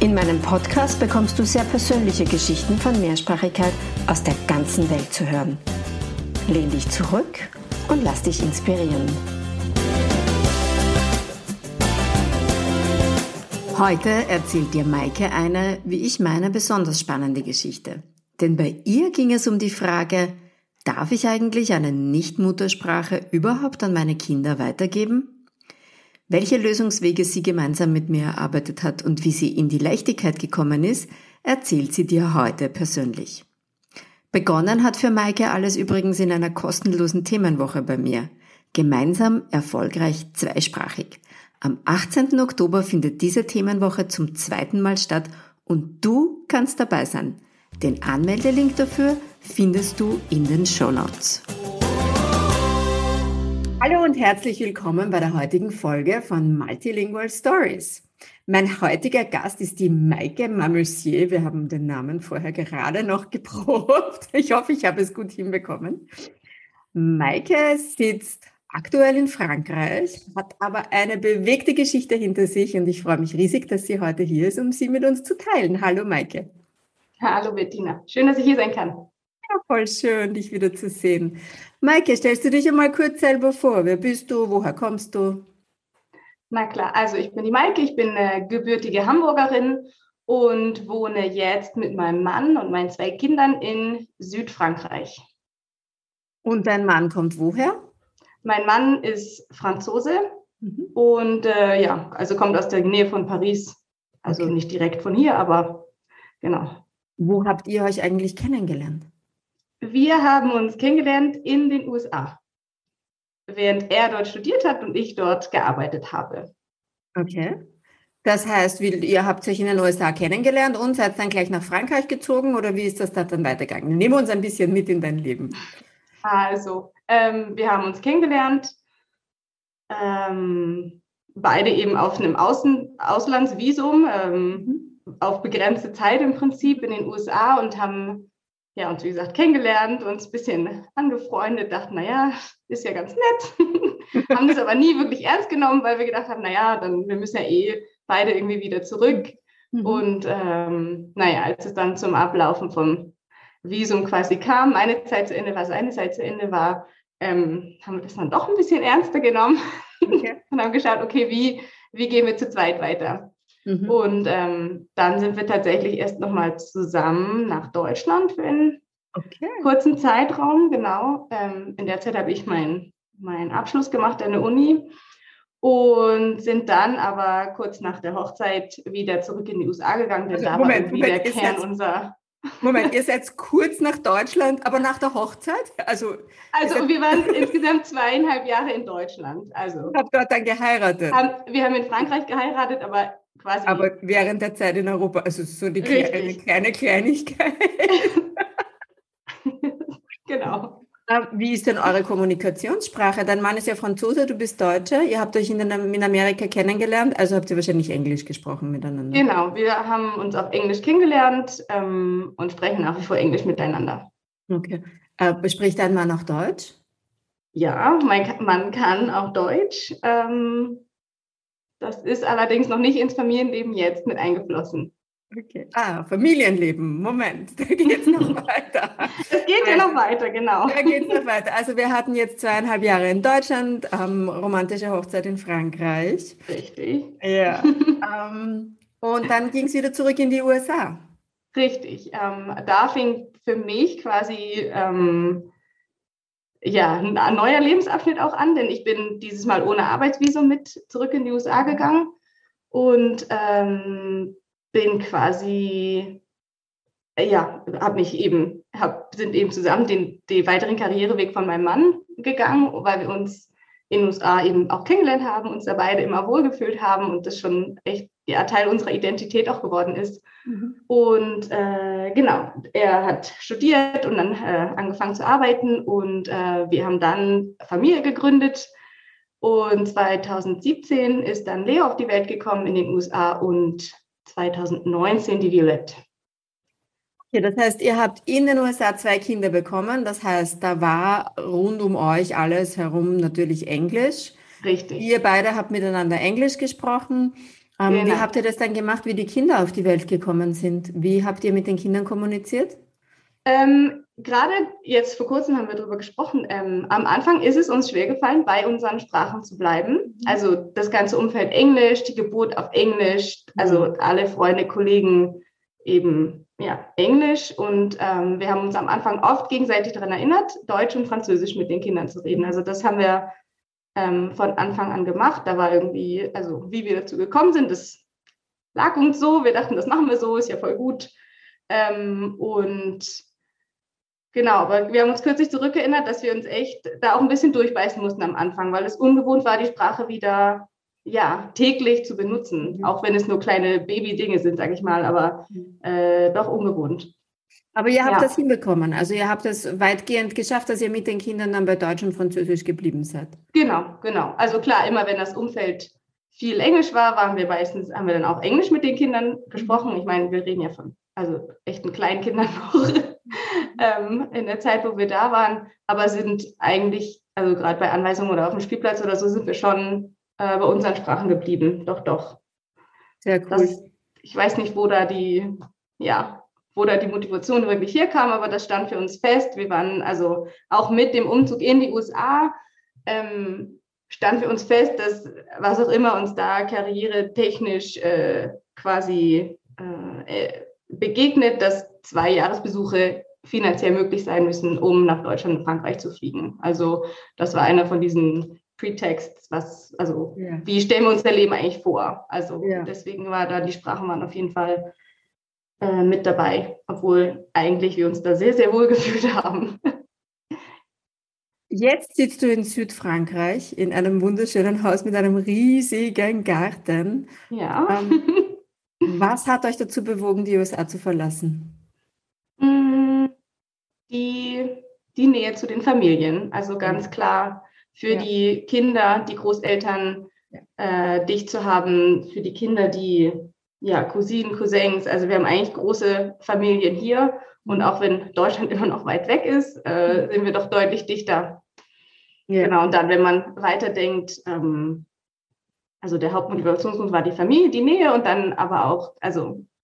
In meinem Podcast bekommst du sehr persönliche Geschichten von Mehrsprachigkeit aus der ganzen Welt zu hören. Lehn dich zurück und lass dich inspirieren. Heute erzählt dir Maike eine, wie ich meine, besonders spannende Geschichte. Denn bei ihr ging es um die Frage: Darf ich eigentlich eine Nicht-Muttersprache überhaupt an meine Kinder weitergeben? Welche Lösungswege sie gemeinsam mit mir erarbeitet hat und wie sie in die Leichtigkeit gekommen ist, erzählt sie dir heute persönlich. Begonnen hat für Maike alles übrigens in einer kostenlosen Themenwoche bei mir. Gemeinsam erfolgreich zweisprachig. Am 18. Oktober findet diese Themenwoche zum zweiten Mal statt und du kannst dabei sein. Den Anmeldelink dafür findest du in den Shownotes. Hallo und herzlich willkommen bei der heutigen Folge von Multilingual Stories. Mein heutiger Gast ist die Maike Mamersier. Wir haben den Namen vorher gerade noch geprobt. Ich hoffe, ich habe es gut hinbekommen. Maike sitzt aktuell in Frankreich, hat aber eine bewegte Geschichte hinter sich und ich freue mich riesig, dass sie heute hier ist, um sie mit uns zu teilen. Hallo Maike. Hallo Bettina, schön, dass ich hier sein kann. Ja, voll schön, dich wieder zu sehen. Maike, stellst du dich einmal kurz selber vor? Wer bist du? Woher kommst du? Na klar, also ich bin die Maike, ich bin eine gebürtige Hamburgerin und wohne jetzt mit meinem Mann und meinen 2 Kindern in Südfrankreich. Und dein Mann kommt woher? Mein Mann ist Franzose und also kommt aus der Nähe von Paris. Also Nicht direkt von hier, aber genau. Wo habt ihr euch eigentlich kennengelernt? Wir haben uns kennengelernt in den USA, während er dort studiert hat und ich dort gearbeitet habe. Okay. Das heißt, ihr habt euch in den USA kennengelernt und seid dann gleich nach Frankreich gezogen oder wie ist das dann weitergegangen? Nimm uns ein bisschen mit in dein Leben. Also, wir haben uns kennengelernt, beide eben auf einem Auslandsvisum, auf begrenzte Zeit im Prinzip in den USA und haben uns, wie gesagt, kennengelernt, uns ein bisschen angefreundet, dachten, ist ja ganz nett. Haben das aber nie wirklich ernst genommen, weil wir gedacht haben, wir müssen ja beide irgendwie wieder zurück. Und als es dann zum Ablaufen vom Visum quasi kam, eine Zeit zu Ende war, seine Zeit zu Ende war, haben wir das dann doch ein bisschen ernster genommen und haben geschaut, okay, wie gehen wir zu zweit weiter? Und dann sind wir tatsächlich erst nochmal zusammen nach Deutschland für einen kurzen Zeitraum, genau. In der Zeit habe ich meinen Abschluss gemacht an der Uni und sind dann aber kurz nach der Hochzeit wieder zurück in die USA gegangen, denn da war irgendwie der Kern unserer... Moment, ihr seid kurz nach Deutschland, aber nach der Hochzeit? Also wir waren insgesamt 2,5 Jahre in Deutschland. Also habt dort dann geheiratet? Wir haben in Frankreich geheiratet, aber quasi... Aber während der Zeit in Europa, also so eine kleine Kleinigkeit. Genau. Wie ist denn eure Kommunikationssprache? Dein Mann ist ja Franzose, du bist Deutscher. Ihr habt euch in Amerika kennengelernt, also habt ihr wahrscheinlich Englisch gesprochen miteinander. Genau, wir haben uns auf Englisch kennengelernt und sprechen nach wie vor Englisch miteinander. Okay. Spricht dein Mann auch Deutsch? Ja, mein Mann kann auch Deutsch. Das ist allerdings noch nicht ins Familienleben jetzt mit eingeflossen. Okay. Familienleben, Moment, da geht es noch weiter. Es geht ja noch weiter, genau. Da geht es noch weiter. Also wir hatten jetzt 2,5 Jahre in Deutschland, romantische Hochzeit in Frankreich. Richtig. Ja. Und dann ging es wieder zurück in die USA. Richtig. Da fing für mich quasi ein neuer Lebensabschnitt auch an, denn ich bin dieses Mal ohne Arbeitsvisum mit zurück in die USA gegangen und bin quasi, sind eben zusammen den weiteren Karriereweg von meinem Mann gegangen, weil wir uns in den USA eben auch kennengelernt haben, uns da beide immer wohlgefühlt haben und das schon echt ja, Teil unserer Identität auch geworden ist. Mhm. Und genau, er hat studiert und dann angefangen zu arbeiten und wir haben dann Familie gegründet. Und 2017 ist dann Leo auf die Welt gekommen in den USA und 2019 die Violette. Ja, das heißt, ihr habt in den USA 2 Kinder bekommen. Das heißt, da war rund um euch alles herum natürlich Englisch. Richtig. Ihr beide habt miteinander Englisch gesprochen. Genau. Wie habt ihr das dann gemacht, wie die Kinder auf die Welt gekommen sind? Wie habt ihr mit den Kindern kommuniziert? Gerade jetzt vor kurzem haben wir darüber gesprochen, am Anfang ist es uns schwergefallen, bei unseren Sprachen zu bleiben. Also das ganze Umfeld Englisch, die Geburt auf Englisch, also alle Freunde, Kollegen eben ja Englisch. Und wir haben uns am Anfang oft gegenseitig daran erinnert, Deutsch und Französisch mit den Kindern zu reden. Also das haben wir von Anfang an gemacht. Da war irgendwie, also wie wir dazu gekommen sind, das lag uns so. Wir dachten, das machen wir so, ist ja voll gut. Und genau, aber wir haben uns kürzlich zurückerinnert, dass wir uns echt da auch ein bisschen durchbeißen mussten am Anfang, weil es ungewohnt war, die Sprache wieder ja, täglich zu benutzen, auch wenn es nur kleine Baby-Dinge sind, sage ich mal, aber doch ungewohnt. Aber ihr habt das hinbekommen, also ihr habt das weitgehend geschafft, dass ihr mit den Kindern dann bei Deutsch und Französisch geblieben seid. Genau. Also klar, immer wenn das Umfeld viel Englisch war, haben wir dann auch Englisch mit den Kindern gesprochen. Ich meine, wir reden ja von echten Kleinkindern noch in der Zeit, wo wir da waren, aber sind eigentlich, also gerade bei Anweisungen oder auf dem Spielplatz oder so, sind wir schon bei unseren Sprachen geblieben. Doch. Sehr cool. Ich weiß nicht, wo da die Motivation wirklich herkam, aber das stand für uns fest. Wir waren also auch mit dem Umzug in die USA, stand für uns fest, dass was auch immer uns da karrieretechnisch begegnet, dass 2 Jahresbesuche finanziell möglich sein müssen, um nach Deutschland und Frankreich zu fliegen. Also das war einer von diesen Pretexts, wie stellen wir uns das Leben eigentlich vor? Deswegen die Sprachen waren auf jeden Fall mit dabei, obwohl eigentlich wir uns da sehr, sehr wohl gefühlt haben. Jetzt sitzt du in Südfrankreich in einem wunderschönen Haus mit einem riesigen Garten. Ja. Was hat euch dazu bewogen, die USA zu verlassen? Die Nähe zu den Familien. Also ganz klar für die Kinder, die Großeltern dicht zu haben, für die Kinder, die Cousinen, Cousins. Also wir haben eigentlich große Familien hier. Und auch wenn Deutschland immer noch weit weg ist, sind wir doch deutlich dichter. Ja. Genau, und dann, wenn man weiterdenkt, also der Hauptmotivationsgrund war die Familie, die Nähe und dann aber auch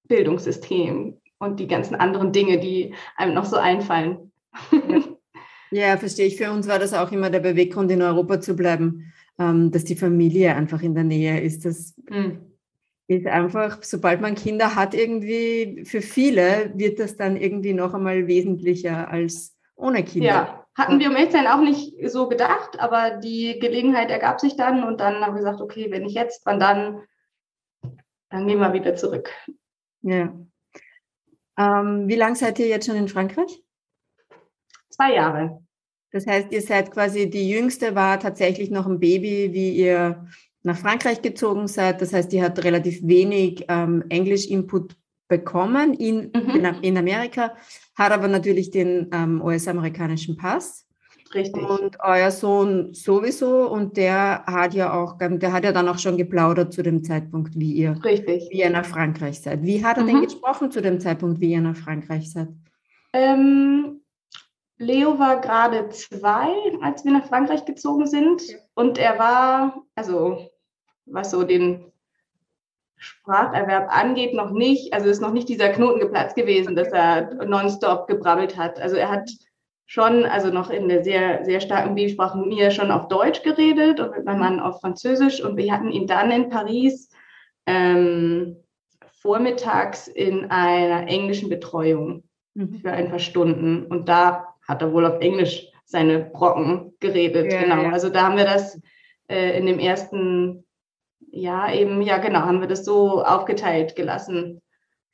Bildungssystem und die ganzen anderen Dinge, die einem noch so einfallen. Ja, verstehe ich. Für uns war das auch immer der Beweggrund, in Europa zu bleiben, dass die Familie einfach in der Nähe ist. Das ist einfach, sobald man Kinder hat, irgendwie für viele wird das dann irgendwie noch einmal wesentlicher als ohne Kinder. Ja. Hatten wir um ehrlich zu sein auch nicht so gedacht, aber die Gelegenheit ergab sich dann und dann haben wir gesagt, okay, wenn nicht jetzt, wann dann? Dann gehen wir wieder zurück. Ja. Wie lange seid ihr jetzt schon in Frankreich? 2 Jahre. Das heißt, ihr seid quasi, die Jüngste war tatsächlich noch ein Baby, wie ihr nach Frankreich gezogen seid. Das heißt, die hat relativ wenig Englisch-Input bekommen in Amerika, hat aber natürlich den US-amerikanischen Pass. Richtig. Und euer Sohn sowieso, und der hat ja dann auch schon geplaudert zu dem Zeitpunkt, wie ihr nach Frankreich seid. Wie hat er denn gesprochen zu dem Zeitpunkt, wie ihr nach Frankreich seid? Leo war gerade 2, als wir nach Frankreich gezogen sind, und er war, was so den Spracherwerb angeht, noch nicht, ist noch nicht dieser Knoten geplatzt gewesen, dass er nonstop gebrabbelt hat. Also er hat schon, noch in der sehr, sehr starken Babysprache mit mir schon auf Deutsch geredet und mit meinem Mann auf Französisch, und wir hatten ihn dann in Paris vormittags in einer englischen Betreuung für ein paar Stunden, und da hat er wohl auf Englisch seine Brocken geredet. Ja, genau, ja. Also da haben wir das in dem ersten haben wir das so aufgeteilt gelassen.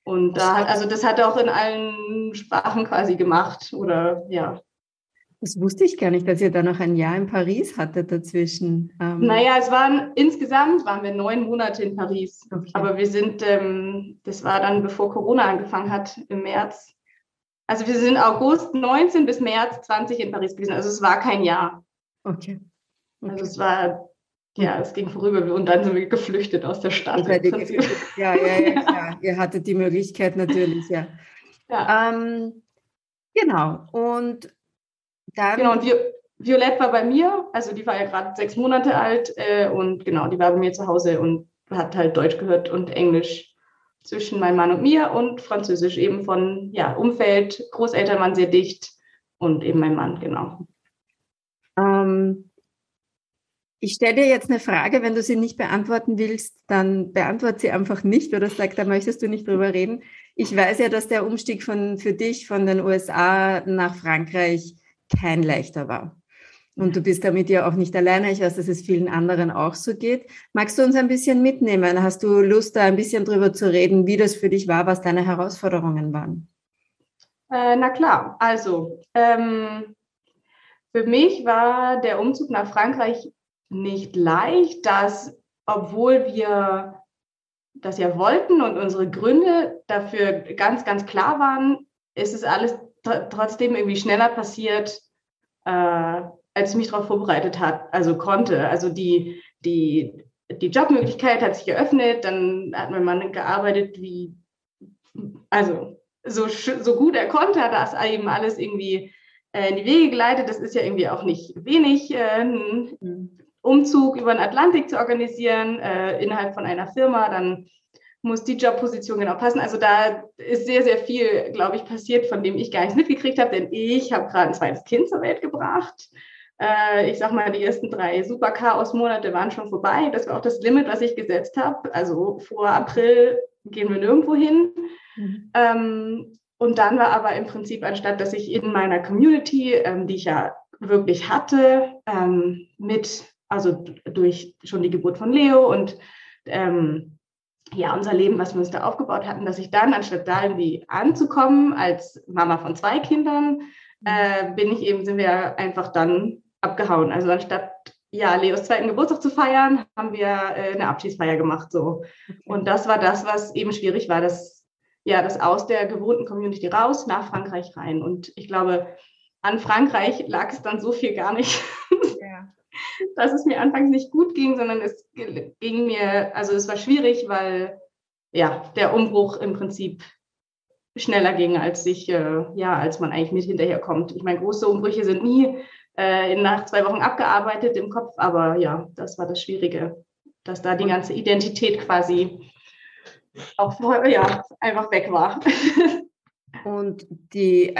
Und das hat er auch in allen Sprachen quasi gemacht, oder ja. Das wusste ich gar nicht, dass ihr da noch ein Jahr in Paris hattet dazwischen. Naja, insgesamt waren wir 9 Monate in Paris. Okay. Aber wir sind, das war dann, bevor Corona angefangen hat, im März. Also wir sind August 19 bis März 20 in Paris gewesen. Also es war kein Jahr. Okay. Also es war, ja, es ging vorüber und dann sind wir geflüchtet aus der Stadt. Ja, klar. Ihr hattet die Möglichkeit natürlich, ja. Genau, und dann... Genau, und Violette war bei mir, also die war ja gerade 6 Monate alt und genau, die war bei mir zu Hause und hat halt Deutsch gehört und Englisch zwischen meinem Mann und mir und Französisch eben von, ja, Umfeld, Großeltern waren sehr dicht und eben mein Mann, genau. Ich stelle dir jetzt eine Frage, wenn du sie nicht beantworten willst, dann beantworte sie einfach nicht oder sag, da möchtest du nicht drüber reden. Ich weiß ja, dass der Umstieg für dich von den USA nach Frankreich kein leichter war. Und du bist damit ja auch nicht alleine. Ich weiß, dass es vielen anderen auch so geht. Magst du uns ein bisschen mitnehmen? Hast du Lust, da ein bisschen drüber zu reden, wie das für dich war, was deine Herausforderungen waren? Na klar, also für mich war der Umzug nach Frankreich nicht leicht, dass, obwohl wir das ja wollten und unsere Gründe dafür ganz, ganz klar waren, ist es alles trotzdem irgendwie schneller passiert, als ich mich darauf vorbereitet hat, also konnte. Also die Jobmöglichkeit hat sich eröffnet, dann hat mein Mann gearbeitet, so gut er konnte, hat das eben alles irgendwie in die Wege geleitet. Das ist ja irgendwie auch nicht wenig, Umzug über den Atlantik zu organisieren, innerhalb von einer Firma, dann muss die Jobposition genau passen. Also da ist sehr, sehr viel, glaube ich, passiert, von dem ich gar nichts mitgekriegt habe, denn ich habe gerade ein zweites Kind zur Welt gebracht. Ich sag mal, die ersten 3 super Chaos-Monate waren schon vorbei. Das war auch das Limit, was ich gesetzt habe. Also vor April gehen wir nirgendwo hin. Und dann war aber im Prinzip, anstatt dass ich in meiner Community, die ich ja wirklich hatte, durch schon die Geburt von Leo und unser Leben, was wir uns da aufgebaut hatten, dass ich dann, anstatt da irgendwie anzukommen als Mama von 2 Kindern, sind wir einfach dann abgehauen. Also anstatt Leos 2. Geburtstag zu feiern, haben wir eine Abschiedsfeier gemacht. So. Und das war das, was eben schwierig war, das aus der gewohnten Community raus nach Frankreich rein. Und ich glaube, an Frankreich lag es dann so viel gar nicht. Ja. Dass es mir anfangs nicht gut ging, sondern es ging mir, also es war schwierig, weil der Umbruch im Prinzip schneller ging, als man eigentlich mit hinterherkommt. Ich meine, große Umbrüche sind nie nach 2 Wochen abgearbeitet im Kopf, aber ja, das war das Schwierige, dass da die ganze Identität quasi auch einfach weg war. Und die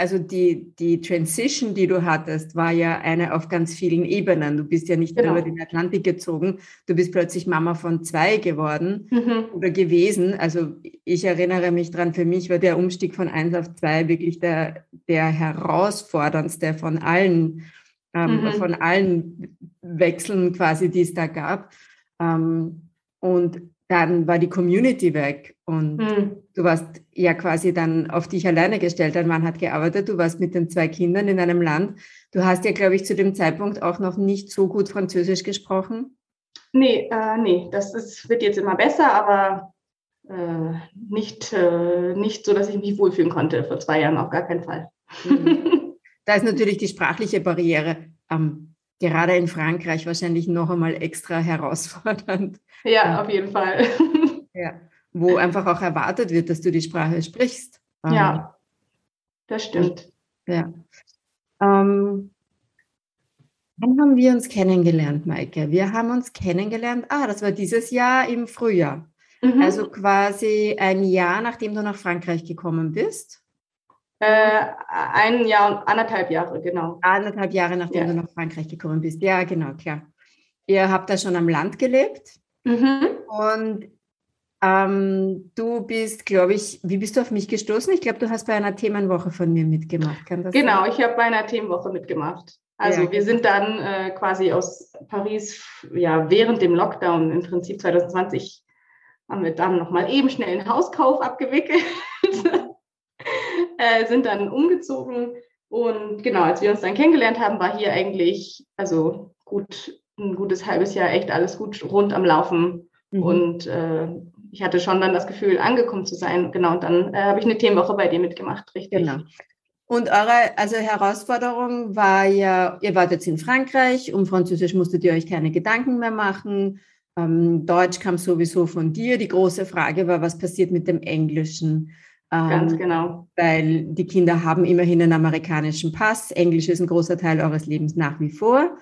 Transition, die du hattest, war ja eine auf ganz vielen Ebenen. Du bist ja nicht nur über den Atlantik gezogen, du bist plötzlich Mama von 2 geworden oder gewesen. Also ich erinnere mich dran, für mich war der Umstieg von 1 auf 2 wirklich der herausforderndste von allen, von allen Wechseln quasi, die es da gab. Und dann war die Community weg und du warst ja quasi dann auf dich alleine gestellt. Dein Mann hat gearbeitet, du warst mit den 2 Kindern in einem Land. Du hast ja, glaube ich, zu dem Zeitpunkt auch noch nicht so gut Französisch gesprochen. Nee, wird jetzt immer besser, aber nicht so, dass ich mich wohlfühlen konnte. Vor 2 Jahren auf gar keinen Fall. Da ist natürlich die sprachliche Barriere gerade in Frankreich wahrscheinlich noch einmal extra herausfordernd. Ja, auf jeden Fall. Ja, wo einfach auch erwartet wird, dass du die Sprache sprichst. Ja, das stimmt. Ja. Wann haben wir uns kennengelernt, Maike? Wir haben uns kennengelernt, das war dieses Jahr im Frühjahr. Also quasi ein Jahr, nachdem du nach Frankreich gekommen bist. Ein Jahr und 1,5 Jahre, genau. 1,5 Jahre, nachdem du nach Frankreich gekommen bist. Ja, genau, klar. Ihr habt da schon am Land gelebt. Und du bist, glaube ich, wie bist du auf mich gestoßen? Ich glaube, du hast bei einer Themenwoche von mir mitgemacht. Kann das genau, sein? Ich habe bei einer Themenwoche mitgemacht. Also wir sind dann quasi aus Paris, während dem Lockdown im Prinzip 2020, haben wir dann nochmal eben schnell einen Hauskauf abgewickelt, sind dann umgezogen Und genau, als wir uns dann kennengelernt haben, war hier eigentlich, also gut, ein gutes halbes Jahr echt alles gut rund am Laufen. Mhm. Und ich hatte schon dann das Gefühl, angekommen zu sein. Genau, und dann habe ich eine Themenwoche bei dir mitgemacht, richtig? Genau. Und eure Herausforderung war ja, ihr wart jetzt in Frankreich, um Französisch musstet ihr euch keine Gedanken mehr machen. Deutsch kam sowieso von dir. Die große Frage war, was passiert mit dem Englischen? Ganz genau. Weil die Kinder haben immerhin einen amerikanischen Pass. Englisch ist ein großer Teil eures Lebens nach wie vor.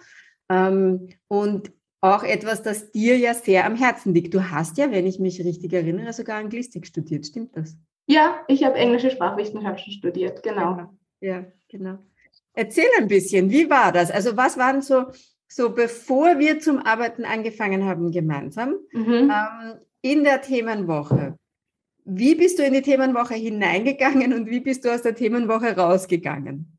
Und auch etwas, das dir ja sehr am Herzen liegt. Du hast ja, wenn ich mich richtig erinnere, sogar Anglistik studiert. Stimmt das? Ja, ich habe englische Sprachwissenschaften studiert, genau. Ja, genau. Erzähl ein bisschen, wie war das? Also was waren so bevor wir zum Arbeiten angefangen haben gemeinsam, in der Themenwoche? Wie bist du in die Themenwoche hineingegangen und wie bist du aus der Themenwoche rausgegangen?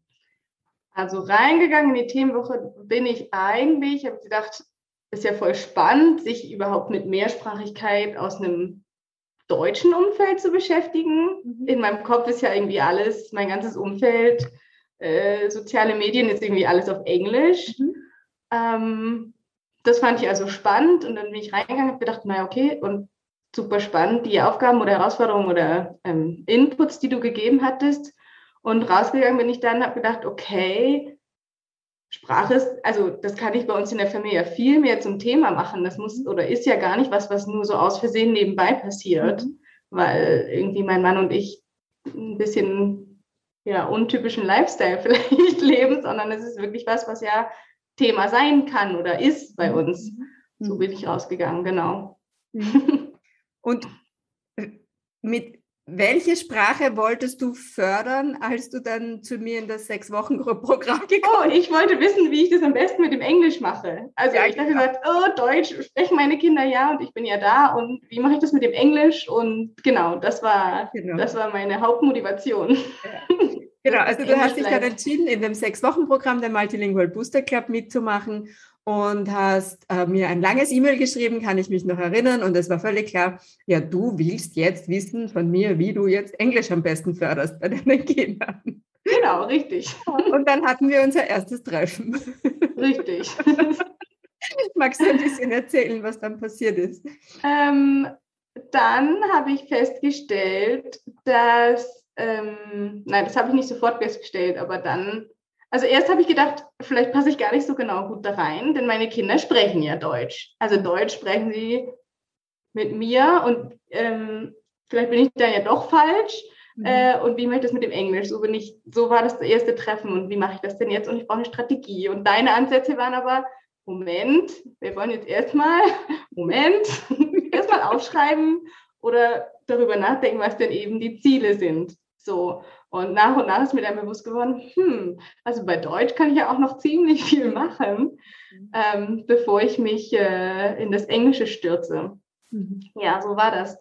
Also reingegangen in die Themenwoche bin ich eigentlich, ich habe gedacht, ist ja voll spannend, sich überhaupt mit Mehrsprachigkeit aus einem deutschen Umfeld zu beschäftigen. Mhm. In meinem Kopf ist ja irgendwie alles, mein ganzes Umfeld, soziale Medien ist irgendwie alles auf Englisch. Mhm. Das fand ich also spannend und dann bin ich reingegangen und habe gedacht, naja, okay, und super spannend, die Aufgaben oder Herausforderungen oder Inputs, die du gegeben hattest. Und rausgegangen bin ich dann und habe gedacht, okay, Sprache ist, also das kann ich bei uns in der Familie viel mehr zum Thema machen. Das muss oder ist ja gar nicht was nur so aus Versehen nebenbei passiert, weil irgendwie mein Mann und ich ein bisschen ja, untypischen Lifestyle vielleicht leben, sondern es ist wirklich was ja Thema sein kann oder ist bei uns. So bin ich rausgegangen, genau. Und welche Sprache wolltest du fördern, als du dann zu mir in das 6-Wochen-Programm gekommen bist? Oh, ich wollte wissen, wie ich das am besten mit dem Englisch mache. Also ja, ich dachte gesagt, Deutsch sprechen meine Kinder ja und ich bin ja da und wie mache ich das mit dem Englisch? Und genau, das war meine Hauptmotivation. Ja. Genau, also du hast dich dann entschieden, in dem 6-Wochen-Programm der Multilingual Booster Club mitzumachen und hast mir ein langes E-Mail geschrieben, kann ich mich noch erinnern, und es war völlig klar, ja, du willst jetzt wissen von mir, wie du jetzt Englisch am besten förderst bei deinen Kindern. Genau, richtig. Und dann hatten wir unser erstes Treffen. Richtig. Magst du ein bisschen erzählen, was dann passiert ist? Dann habe ich festgestellt, dass nein, das habe ich nicht sofort festgestellt, aber dann, also erst habe ich gedacht, vielleicht passe ich gar nicht so genau gut da rein, denn meine Kinder sprechen ja Deutsch. Also Deutsch sprechen sie mit mir und vielleicht bin ich dann ja doch falsch. Und wie mache ich das mit dem Englisch? So war das erste Treffen und wie mache ich das denn jetzt? Und ich brauche eine Strategie. Und deine Ansätze waren aber, Moment, wir wollen jetzt erstmal aufschreiben oder darüber nachdenken, was denn eben die Ziele sind. So. Und nach ist mir dann bewusst geworden, also bei Deutsch kann ich ja auch noch ziemlich viel machen, bevor ich mich in das Englische stürze. Mhm. Ja, so war das.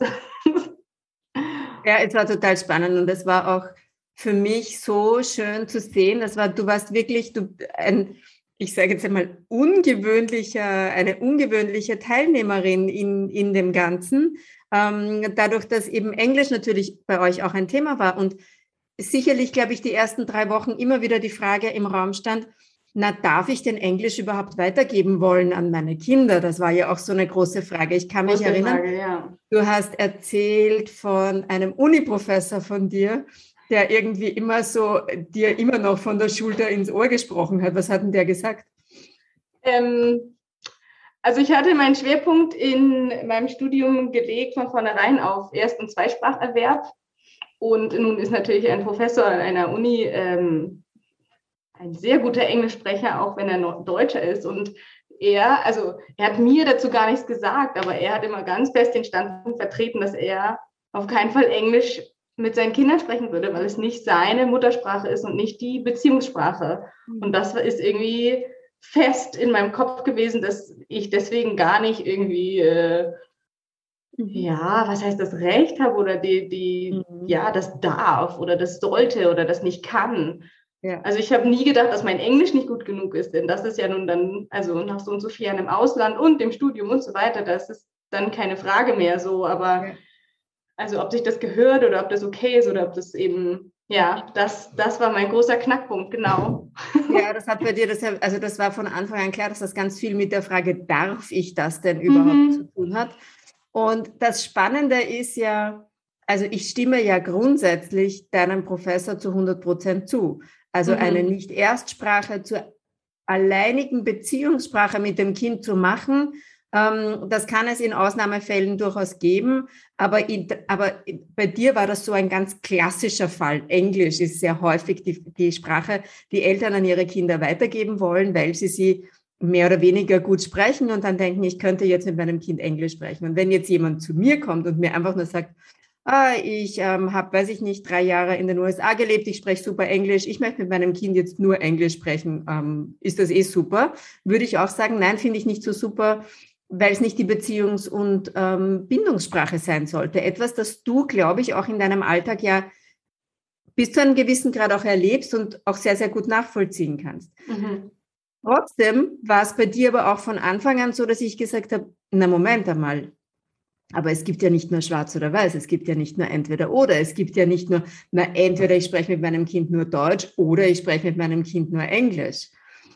Ja, es war total spannend und es war auch für mich so schön zu sehen. Du warst wirklich ich sage jetzt einmal, eine ungewöhnliche Teilnehmerin in dem Ganzen, dadurch, dass eben Englisch natürlich bei euch auch ein Thema war und sicherlich, glaube ich, die ersten 3 Wochen immer wieder die Frage im Raum stand, na, darf ich denn Englisch überhaupt weitergeben wollen an meine Kinder? Das war ja auch so eine große Frage. Ich kann mich erinnern, Du hast erzählt von einem Uni-Professor von dir, der irgendwie immer so dir immer noch von der Schulter ins Ohr gesprochen hat. Was hat denn der gesagt? Also ich hatte meinen Schwerpunkt in meinem Studium gelegt von vornherein auf Erst- und Zweitspracherwerb. Und nun ist natürlich ein Professor an einer Uni ein sehr guter Englischsprecher, auch wenn er noch Deutscher ist. Und er hat mir dazu gar nichts gesagt, aber er hat immer ganz fest den Standpunkt vertreten, dass er auf keinen Fall Englisch mit seinen Kindern sprechen würde, weil es nicht seine Muttersprache ist und nicht die Beziehungssprache. Und das ist irgendwie fest in meinem Kopf gewesen, dass ich deswegen gar nicht irgendwie, Recht habe oder das darf oder das sollte oder das nicht kann. Ja. Also ich habe nie gedacht, dass mein Englisch nicht gut genug ist, denn das ist ja nun dann, also nach so und so vielen Jahren im Ausland und dem Studium und so weiter, das ist dann keine Frage mehr so, aber... Ja. Also ob sich das gehört oder ob das okay ist oder ob das eben Ja, das war mein großer Knackpunkt, genau. Ja, das hat bei dir, das war von Anfang an klar, dass das ganz viel mit der Frage, darf ich das denn überhaupt zu tun hat. Und das Spannende ist ja, also ich stimme ja grundsätzlich deinem Professor zu 100% zu. Also eine Nicht-Erstsprache zur alleinigen Beziehungssprache mit dem Kind zu machen, das kann es in Ausnahmefällen durchaus geben, aber bei dir war das so ein ganz klassischer Fall. Englisch ist sehr häufig die Sprache, die Eltern an ihre Kinder weitergeben wollen, weil sie mehr oder weniger gut sprechen und dann denken, ich könnte jetzt mit meinem Kind Englisch sprechen. Und wenn jetzt jemand zu mir kommt und mir einfach nur sagt, ich habe, 3 Jahre in den USA gelebt, ich spreche super Englisch, ich möchte mit meinem Kind jetzt nur Englisch sprechen, ist das eh super? Würde ich auch sagen, nein, finde ich nicht so super, weil es nicht die Beziehungs- und Bindungssprache sein sollte. Etwas, das du, glaube ich, auch in deinem Alltag ja bis zu einem gewissen Grad auch erlebst und auch sehr, sehr gut nachvollziehen kannst. Mhm. Trotzdem war es bei dir aber auch von Anfang an so, dass ich gesagt habe, na Moment einmal, aber es gibt ja nicht nur schwarz oder weiß, es gibt ja nicht nur entweder oder, es gibt ja nicht nur, na entweder ich spreche mit meinem Kind nur Deutsch oder ich spreche mit meinem Kind nur Englisch.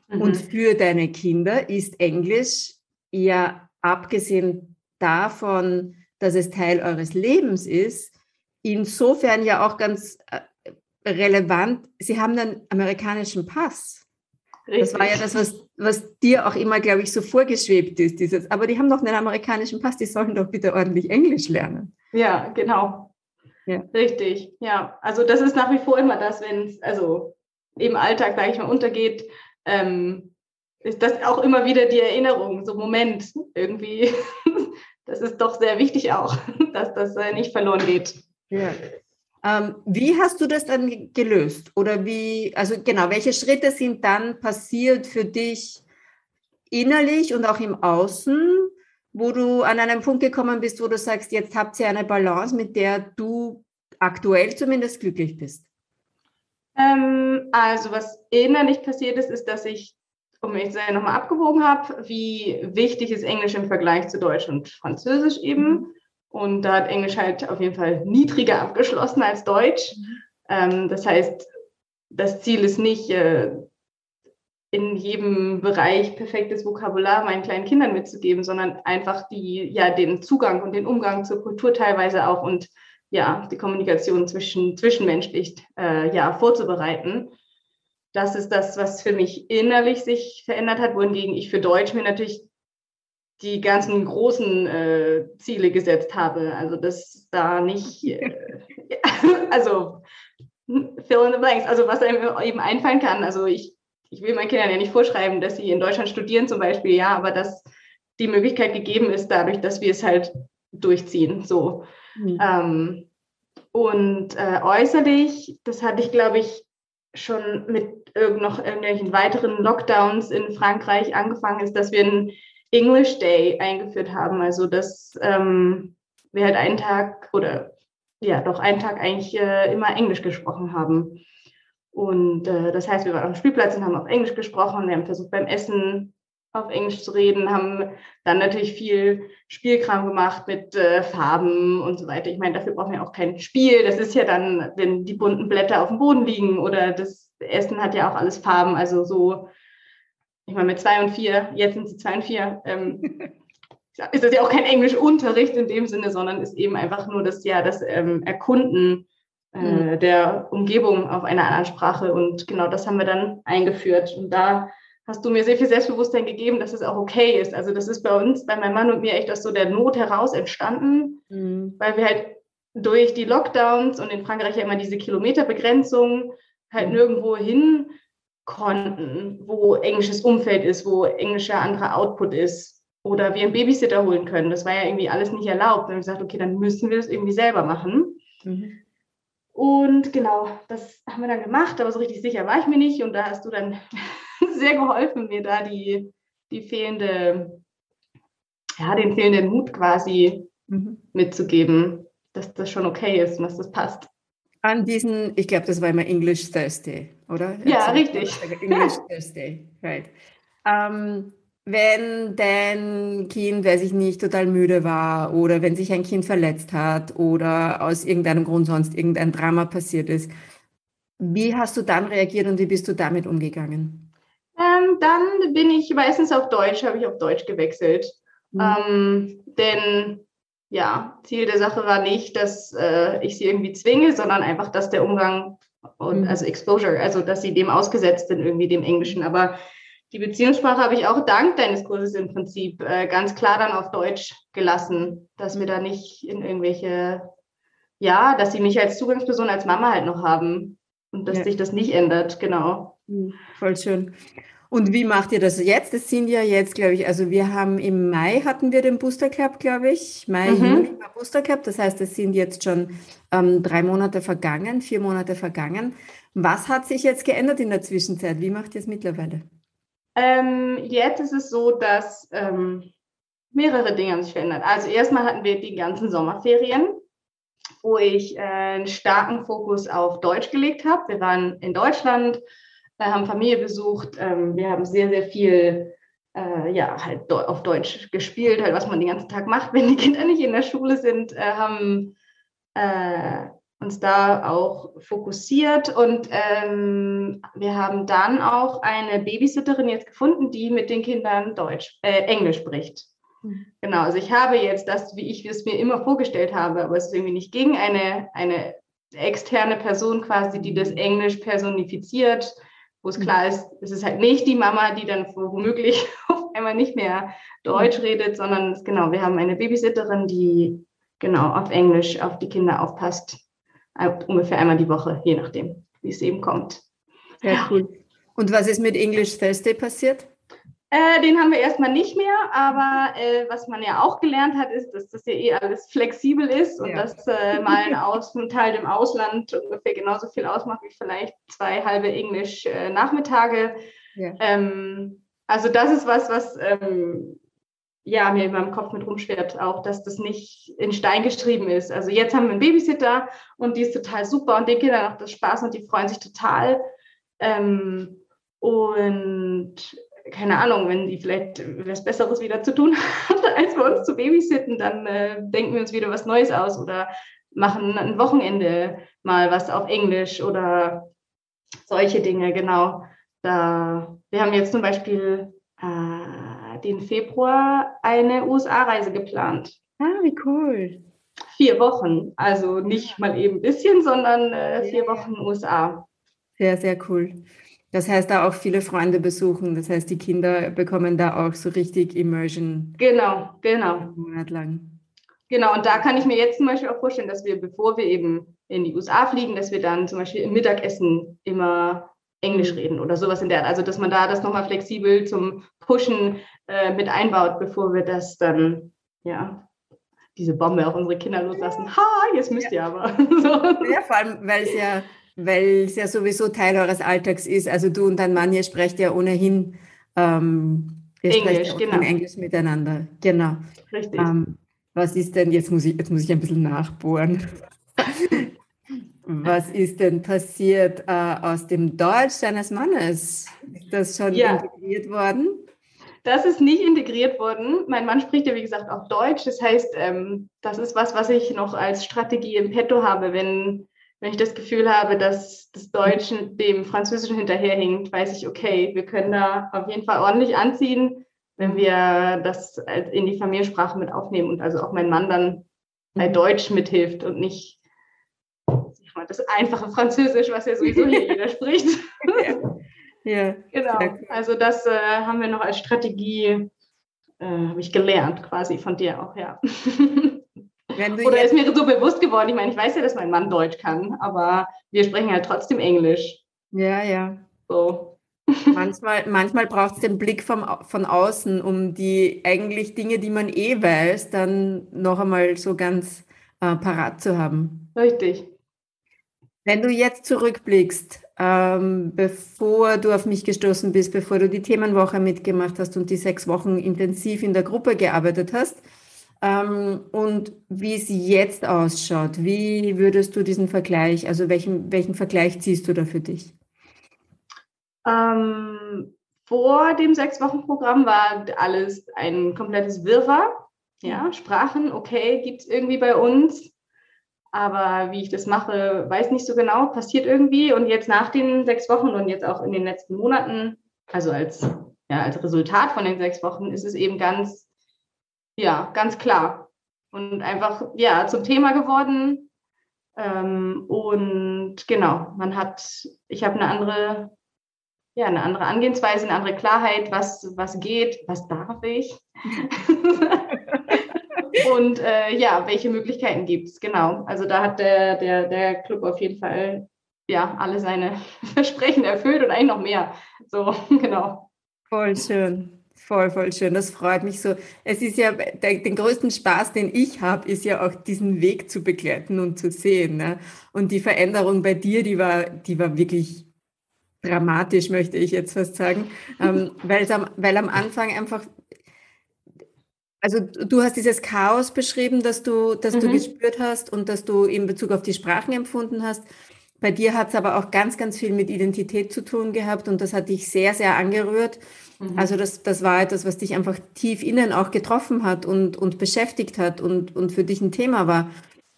Mhm. Und für deine Kinder ist Englisch ja, abgesehen davon, dass es Teil eures Lebens ist, insofern ja auch ganz relevant, sie haben einen amerikanischen Pass. Richtig. Das war ja das, was dir auch immer, glaube ich, so vorgeschwebt ist, dieses, aber die haben doch einen amerikanischen Pass, die sollen doch bitte ordentlich Englisch lernen. Ja, genau. Ja. Richtig, ja. Also das ist nach wie vor immer das, wenn es also im Alltag, sage ich mal, untergeht, ist das auch immer wieder die Erinnerung, so Moment, irgendwie, das ist doch sehr wichtig auch, dass das nicht verloren geht. Ja. Wie hast du das dann gelöst? Oder wie, also genau, welche Schritte sind dann passiert für dich innerlich und auch im Außen, wo du an einen Punkt gekommen bist, wo du sagst, jetzt habt ihr eine Balance, mit der du aktuell zumindest glücklich bist? Also was innerlich passiert ist, ist, dass ich nochmal abgewogen habe, wie wichtig ist Englisch im Vergleich zu Deutsch und Französisch eben. Und da hat Englisch halt auf jeden Fall niedriger abgeschlossen als Deutsch. Das heißt, das Ziel ist nicht, in jedem Bereich perfektes Vokabular meinen kleinen Kindern mitzugeben, sondern einfach den Zugang und den Umgang zur Kultur teilweise auch und ja, die Kommunikation zwischenmenschlich vorzubereiten. Das ist das, was für mich innerlich sich verändert hat, wohingegen ich für Deutsch mir natürlich die ganzen großen Ziele gesetzt habe. Also das da nicht, fill in the blanks, also was einem eben einfallen kann. Also ich will meinen Kindern ja nicht vorschreiben, dass sie in Deutschland studieren zum Beispiel, ja, aber dass die Möglichkeit gegeben ist dadurch, dass wir es halt durchziehen, so. Mhm. Und äußerlich, das hatte ich, glaube ich, schon mit noch irgendwelchen weiteren Lockdowns in Frankreich angefangen ist, dass wir einen English Day eingeführt haben. Also dass wir halt einen Tag eigentlich immer Englisch gesprochen haben. Und das heißt, wir waren auf dem Spielplatz und haben auf Englisch gesprochen. Wir haben versucht, beim Essen auf Englisch zu reden, haben dann natürlich viel Spielkram gemacht mit Farben und so weiter. Ich meine, dafür brauchen wir auch kein Spiel. Das ist ja dann, wenn die bunten Blätter auf dem Boden liegen oder das Essen hat ja auch alles Farben. Also so, ich meine, mit 2 und 4, jetzt sind sie 2 und 4, ist das ja auch kein Englischunterricht in dem Sinne, sondern ist eben einfach nur das Erkunden der Umgebung auf einer anderen Sprache. Und genau das haben wir dann eingeführt. Und da hast du mir sehr viel Selbstbewusstsein gegeben, dass es auch okay ist. Also das ist bei uns, bei meinem Mann und mir echt aus so der Not heraus entstanden, weil wir halt durch die Lockdowns und in Frankreich ja immer diese Kilometerbegrenzung halt nirgendwo hin konnten, wo englisches Umfeld ist, wo englischer anderer Output ist oder wir einen Babysitter holen können. Das war ja irgendwie alles nicht erlaubt. Dann haben wir gesagt, okay, dann müssen wir das irgendwie selber machen. Mhm. Und genau, das haben wir dann gemacht, aber so richtig sicher war ich mir nicht und da hast du dann sehr geholfen, mir da den fehlenden Mut quasi mitzugeben, dass das schon okay ist und dass das passt. An diesen, ich glaube, das war immer English Thursday, oder? Ja, richtig. English Thursday, right. Wenn dein Kind, total müde war oder wenn sich ein Kind verletzt hat oder aus irgendeinem Grund sonst irgendein Drama passiert ist, Wie hast du dann reagiert und wie bist du damit umgegangen? Dann bin ich meistens auf Deutsch, habe ich auf Deutsch gewechselt. Denn ja, Ziel der Sache war nicht, dass ich sie irgendwie zwinge, sondern einfach, dass der Umgang, und also Exposure, also dass sie dem ausgesetzt sind, irgendwie dem Englischen. Aber die Beziehungssprache habe ich auch dank deines Kurses im Prinzip ganz klar dann auf Deutsch gelassen, dass wir da nicht in irgendwelche, ja, dass sie mich als Zugangsperson, als Mama halt noch haben und dass sich das nicht ändert, genau. Voll schön. Und wie macht ihr das jetzt? Das sind ja jetzt, glaube ich, also wir haben im Mai hatten wir den Booster Club, glaube ich. Juni war Booster Club. Das heißt, es sind jetzt schon 3 Monate vergangen, 4 Monate vergangen. Was hat sich jetzt geändert in der Zwischenzeit? Wie macht ihr es mittlerweile? Jetzt ist es so, dass mehrere Dinge haben sich verändert. Also erstmal hatten wir die ganzen Sommerferien, wo ich einen starken Fokus auf Deutsch gelegt habe. Wir waren in Deutschland, haben Familie besucht, wir haben sehr, sehr viel halt auf Deutsch gespielt, halt was man den ganzen Tag macht, wenn die Kinder nicht in der Schule sind, haben uns da auch fokussiert und wir haben dann auch eine Babysitterin jetzt gefunden, die mit den Kindern Englisch spricht. Genau, also ich habe jetzt das, wie ich es mir immer vorgestellt habe, aber es ist irgendwie nicht ging, eine externe Person quasi, die das Englisch personifiziert, wo es klar ist, es ist halt nicht die Mama, die dann womöglich auf einmal nicht mehr Deutsch redet, sondern genau, wir haben eine Babysitterin, die genau auf Englisch auf die Kinder aufpasst, ungefähr einmal die Woche, je nachdem, wie es eben kommt. Ja, cool. Und was ist mit English Thursday passiert? Den haben wir erstmal nicht mehr, aber was man ja auch gelernt hat, ist, dass das ja alles flexibel ist und dass mal ein Teil im Ausland ungefähr genauso viel ausmacht wie vielleicht 2 halbe Englisch-Nachmittage. Also das ist was mir in meinem Kopf mit rumschwirrt auch, dass das nicht in Stein geschrieben ist. Also jetzt haben wir einen Babysitter und die ist total super und den Kindern macht das Spaß und die freuen sich total. Und keine Ahnung, wenn die vielleicht was Besseres wieder zu tun hat, als bei uns zu babysitten, dann denken wir uns wieder was Neues aus oder machen ein Wochenende mal was auf Englisch oder solche Dinge, genau. Wir haben jetzt zum Beispiel den Februar eine USA-Reise geplant. Ah, wie cool. 4 Wochen, also nicht mal eben ein bisschen, sondern 4 Wochen USA. Sehr, sehr cool. Das heißt, da auch viele Freunde besuchen. Das heißt, die Kinder bekommen da auch so richtig Immersion. Genau. Einen Monat lang. Genau, und da kann ich mir jetzt zum Beispiel auch vorstellen, dass wir, bevor wir eben in die USA fliegen, dass wir dann zum Beispiel im Mittagessen immer Englisch reden oder sowas in der Art. Also, dass man da das nochmal flexibel zum Pushen mit einbaut, bevor wir das dann, diese Bombe auf unsere Kinder loslassen. Ha, jetzt müsst ihr aber. So. Ja, vor allem, weil es ja sowieso Teil eures Alltags ist. Also du und dein Mann, ihr sprecht ja ohnehin Englisch, genau. In Englisch miteinander. Genau. Richtig. Was ist denn, jetzt muss ich ein bisschen nachbohren. Was ist denn passiert aus dem Deutsch deines Mannes? Ist das schon integriert worden? Das ist nicht integriert worden. Mein Mann spricht ja, wie gesagt, auch Deutsch. Das heißt, das ist was ich noch als Strategie im Petto habe, wenn ich das Gefühl habe, dass das Deutsche dem Französischen hinterherhinkt, weiß ich, okay, wir können da auf jeden Fall ordentlich anziehen, wenn wir das in die Familiensprache mit aufnehmen und also auch mein Mann dann bei Deutsch mithilft und nicht das einfache Französisch, was ja sowieso hier jeder spricht. Ja. Genau, also das haben wir noch als Strategie, habe ich gelernt quasi von dir auch, ja. Oder ist mir so bewusst geworden, ich meine, ich weiß ja, dass mein Mann Deutsch kann, aber wir sprechen halt trotzdem Englisch. Ja. So. Manchmal braucht es den Blick von außen, um die eigentlich Dinge, die man weiß, dann noch einmal so ganz parat zu haben. Richtig. Wenn du jetzt zurückblickst, bevor du auf mich gestoßen bist, bevor du die Themenwoche mitgemacht hast und die 6 Wochen intensiv in der Gruppe gearbeitet hast, und wie es jetzt ausschaut, wie würdest du diesen Vergleich, also welchen Vergleich ziehst du da für dich? Vor dem 6-Wochen-Programm war alles ein komplettes Wirrwarr. Sprachen, okay, gibt es irgendwie bei uns. Aber wie ich das mache, weiß nicht so genau, passiert irgendwie. Und jetzt nach den 6 Wochen und jetzt auch in den letzten Monaten, also als Resultat von den 6 Wochen, ist es eben ganz klar und einfach zum Thema geworden. Und genau, ich habe eine andere Angehensweise, eine andere Klarheit, was geht, was darf ich. Und welche Möglichkeiten gibt es, genau. Also da hat der Club auf jeden Fall alle seine Versprechen erfüllt und eigentlich noch mehr. So, genau. Voll schön. Voll schön, das freut mich so. Es ist ja, den größten Spaß, den ich habe, ist ja auch diesen Weg zu begleiten und zu sehen. Ne? Und die Veränderung bei dir, die war wirklich dramatisch, möchte ich jetzt fast sagen, weil am Anfang einfach, also du hast dieses Chaos beschrieben, das du gespürt hast und das du in Bezug auf die Sprachen empfunden hast. Bei dir hat es aber auch ganz, ganz viel mit Identität zu tun gehabt und das hat dich sehr, sehr angerührt. Mhm. Also das war etwas, was dich einfach tief innen auch getroffen hat und beschäftigt hat und für dich ein Thema war.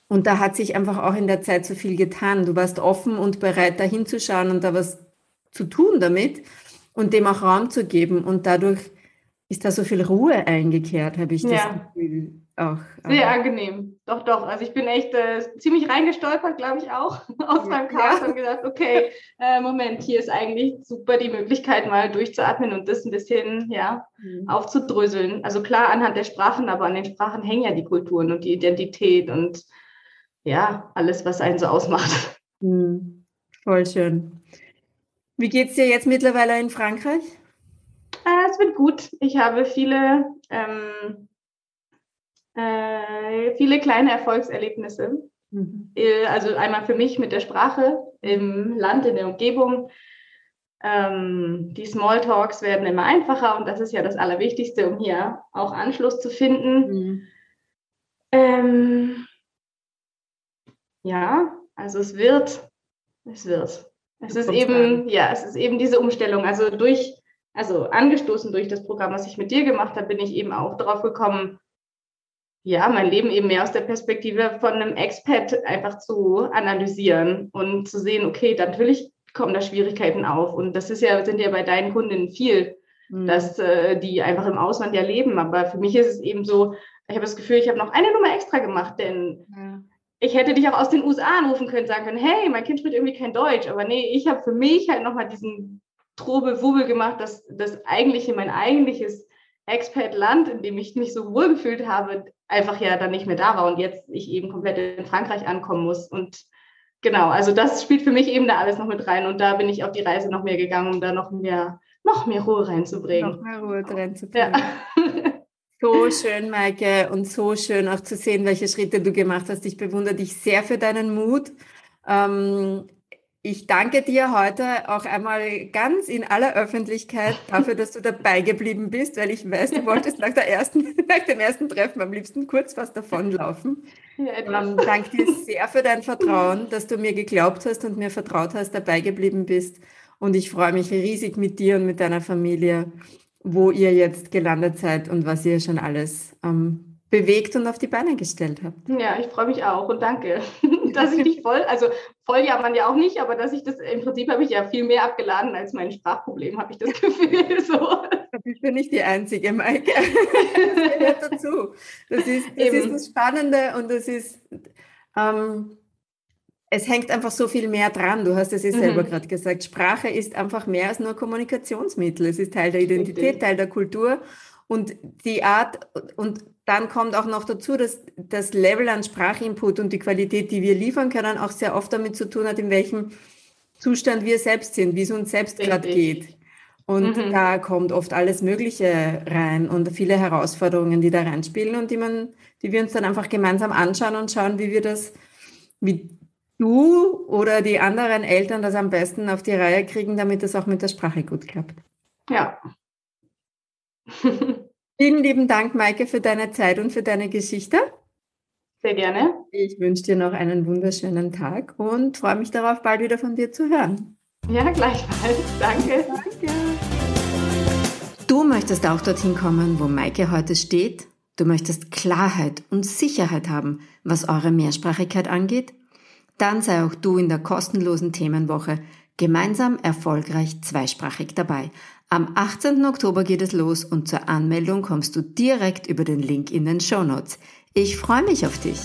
Und da hat sich einfach auch in der Zeit so viel getan. Du warst offen und bereit, da hinzuschauen und da was zu tun damit und dem auch Raum zu geben. Und dadurch ist da so viel Ruhe eingekehrt, habe ich das Gefühl. Auch, sehr angenehm. Doch. Also ich bin echt ziemlich reingestolpert, glaube ich auch, aus meinem Chaos und gesagt, okay, Moment, hier ist eigentlich super die Möglichkeit, mal durchzuatmen und das ein bisschen aufzudröseln. Also klar anhand der Sprachen, aber an den Sprachen hängen ja die Kulturen und die Identität und alles, was einen so ausmacht. Mhm. Voll schön. Wie geht's dir jetzt mittlerweile in Frankreich? Es wird gut. Ich habe viele kleine Erfolgserlebnisse. Mhm. Also einmal für mich mit der Sprache im Land, in der Umgebung. Die Smalltalks werden immer einfacher und das ist ja das Allerwichtigste, um hier auch Anschluss zu finden. Mhm. Also es wird. Es ist eben diese Umstellung. Also angestoßen durch das Programm, was ich mit dir gemacht habe, bin ich eben auch drauf gekommen, mein Leben eben mehr aus der Perspektive von einem Expat einfach zu analysieren und zu sehen, okay, natürlich kommen da Schwierigkeiten auf. Und das sind ja bei deinen Kundinnen viel, dass die einfach im Ausland ja leben. Aber für mich ist es eben so, ich habe das Gefühl, ich habe noch eine Nummer extra gemacht, denn ich hätte dich auch aus den USA anrufen können, sagen können, hey, mein Kind spricht irgendwie kein Deutsch. Aber nee, ich habe für mich halt nochmal diesen Trubel-Wubel gemacht, dass das eigentliche, mein eigentliches Expat-Land, in dem ich mich so wohl gefühlt habe, einfach dann nicht mehr da war und jetzt ich eben komplett in Frankreich ankommen muss. Und genau, also das spielt für mich eben da alles noch mit rein und da bin ich auf die Reise noch mehr gegangen, um da noch mehr Ruhe reinzubringen. Ja. So schön, Maike, und so schön auch zu sehen, welche Schritte du gemacht hast. Ich bewundere dich sehr für deinen Mut. Ich danke dir heute auch einmal ganz in aller Öffentlichkeit dafür, dass du dabei geblieben bist, weil ich weiß, du wolltest nach dem ersten Treffen am liebsten kurz fast davonlaufen. Ja, danke dir sehr für dein Vertrauen, dass du mir geglaubt hast und mir vertraut hast, dabei geblieben bist. Und ich freue mich riesig mit dir und mit deiner Familie, wo ihr jetzt gelandet seid und was ihr schon alles bewegt und auf die Beine gestellt habt. Ja, ich freue mich auch und danke, dass ich dich auch nicht, aber dass ich das, im Prinzip habe ich ja viel mehr abgeladen als mein Sprachproblem, habe ich das Gefühl. So. Da bist du nicht die Einzige, Maike. Das gehört dazu. Das ist das Spannende und das ist, es hängt einfach so viel mehr dran. Du hast es selber gerade gesagt. Sprache ist einfach mehr als nur Kommunikationsmittel. Es ist Teil der Identität, Teil der Kultur und die Art und dann kommt auch noch dazu, dass das Level an Sprachinput und die Qualität, die wir liefern können, auch sehr oft damit zu tun hat, in welchem Zustand wir selbst sind, wie es uns selbst gerade geht. Und da kommt oft alles Mögliche rein und viele Herausforderungen, die da reinspielen und die wir uns dann einfach gemeinsam anschauen und schauen, wie du oder die anderen Eltern das am besten auf die Reihe kriegen, damit das auch mit der Sprache gut klappt. Ja. Vielen lieben Dank, Maike, für deine Zeit und für deine Geschichte. Sehr gerne. Ich wünsche dir noch einen wunderschönen Tag und freue mich darauf, bald wieder von dir zu hören. Ja, gleichfalls. Danke. Du möchtest auch dorthin kommen, wo Maike heute steht? Du möchtest Klarheit und Sicherheit haben, was eure Mehrsprachigkeit angeht? Dann sei auch du in der kostenlosen Themenwoche Gemeinsam erfolgreich zweisprachig dabei. Am 18. Oktober geht es los und zur Anmeldung kommst du direkt über den Link in den Shownotes. Ich freue mich auf dich!